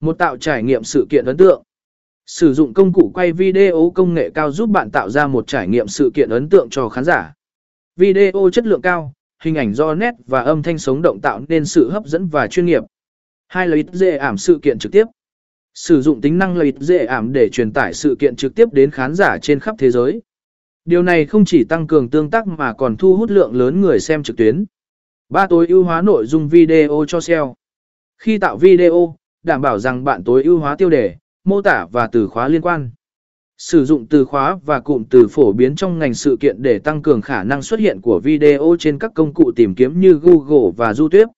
Một tạo trải nghiệm sự kiện ấn tượng. Sử dụng công cụ quay video công nghệ cao giúp bạn tạo ra một trải nghiệm sự kiện ấn tượng cho khán giả. Video chất lượng cao, hình ảnh do nét và âm thanh sống động tạo nên sự hấp dẫn và chuyên nghiệp. 2. Lợi ích dễ ảm sự kiện trực tiếp. Sử dụng tính năng lợi ích dễ ảm để truyền tải sự kiện trực tiếp đến khán giả trên khắp thế giới. Điều này không chỉ tăng cường tương tác mà còn thu hút lượng lớn người xem trực tuyến. 3. Tối ưu hóa nội dung video cho SEO. Khi tạo video, đảm bảo rằng bạn tối ưu hóa tiêu đề, mô tả và từ khóa liên quan. Sử dụng từ khóa và cụm từ phổ biến trong ngành sự kiện để tăng cường khả năng xuất hiện của video trên các công cụ tìm kiếm như Google và YouTube.